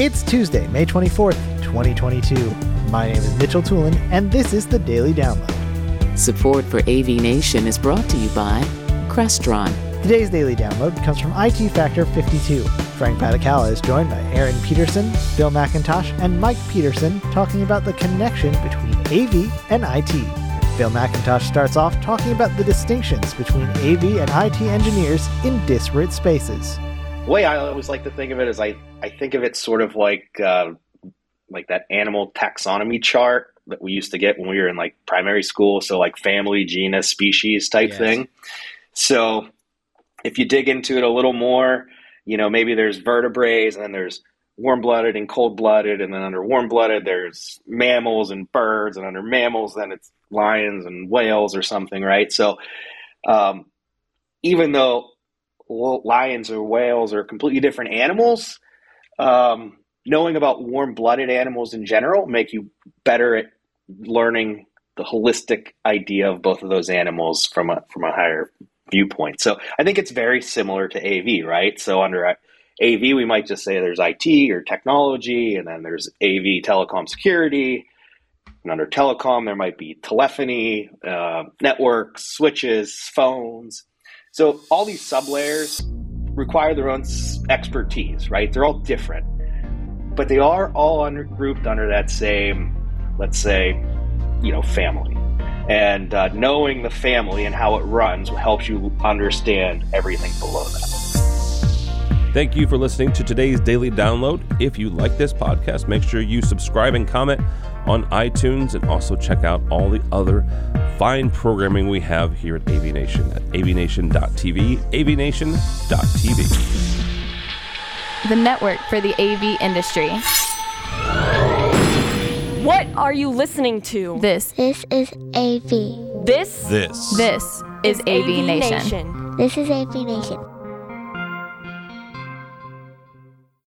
It's Tuesday, May 24th, 2022. My name is Mitchell Tulin, and this is The Daily Download. Support for AV Nation is brought to you by Crestron. Today's Daily Download comes from IT Factor 52. Frank Patacalla is joined by Aaron Peterson, Bill McIntosh, and Mike Peterson talking about the connection between AV and IT. Bill McIntosh starts off talking about the distinctions between AV and IT engineers in disparate spaces. The way I always like to think of it is I think of it sort of like that animal taxonomy chart that we used to get when we were in like primary school. So like family, genus, species type thing. So if you dig into it a little more, you know, maybe there's vertebrates and then there's warm-blooded and cold-blooded, and then under warm-blooded there's mammals and birds, and under mammals then it's lions and whales or something, right? So even though lions or whales are completely different animals, knowing about warm-blooded animals in general make you better at learning the holistic idea of both of those animals from a higher viewpoint. So I think it's very similar to AV, right? So under AV, we might just say there's IT or technology, and then there's AV telecom security. And under telecom, there might be telephony, networks, switches, phones. So all these sublayers require their own expertise, right? They're all different, but they are all grouped under that same, let's say, you know, family. And knowing the family and how it runs helps you understand everything below that. Thank you for listening to today's Daily Download. If you like this podcast, make sure you subscribe and comment on iTunes, and also check out all the other fine programming we have here at AV Nation at avnation.tv, avnation.tv. The network for the AV industry. What are you listening to? This is AV. This is AV Nation. This is AV Nation.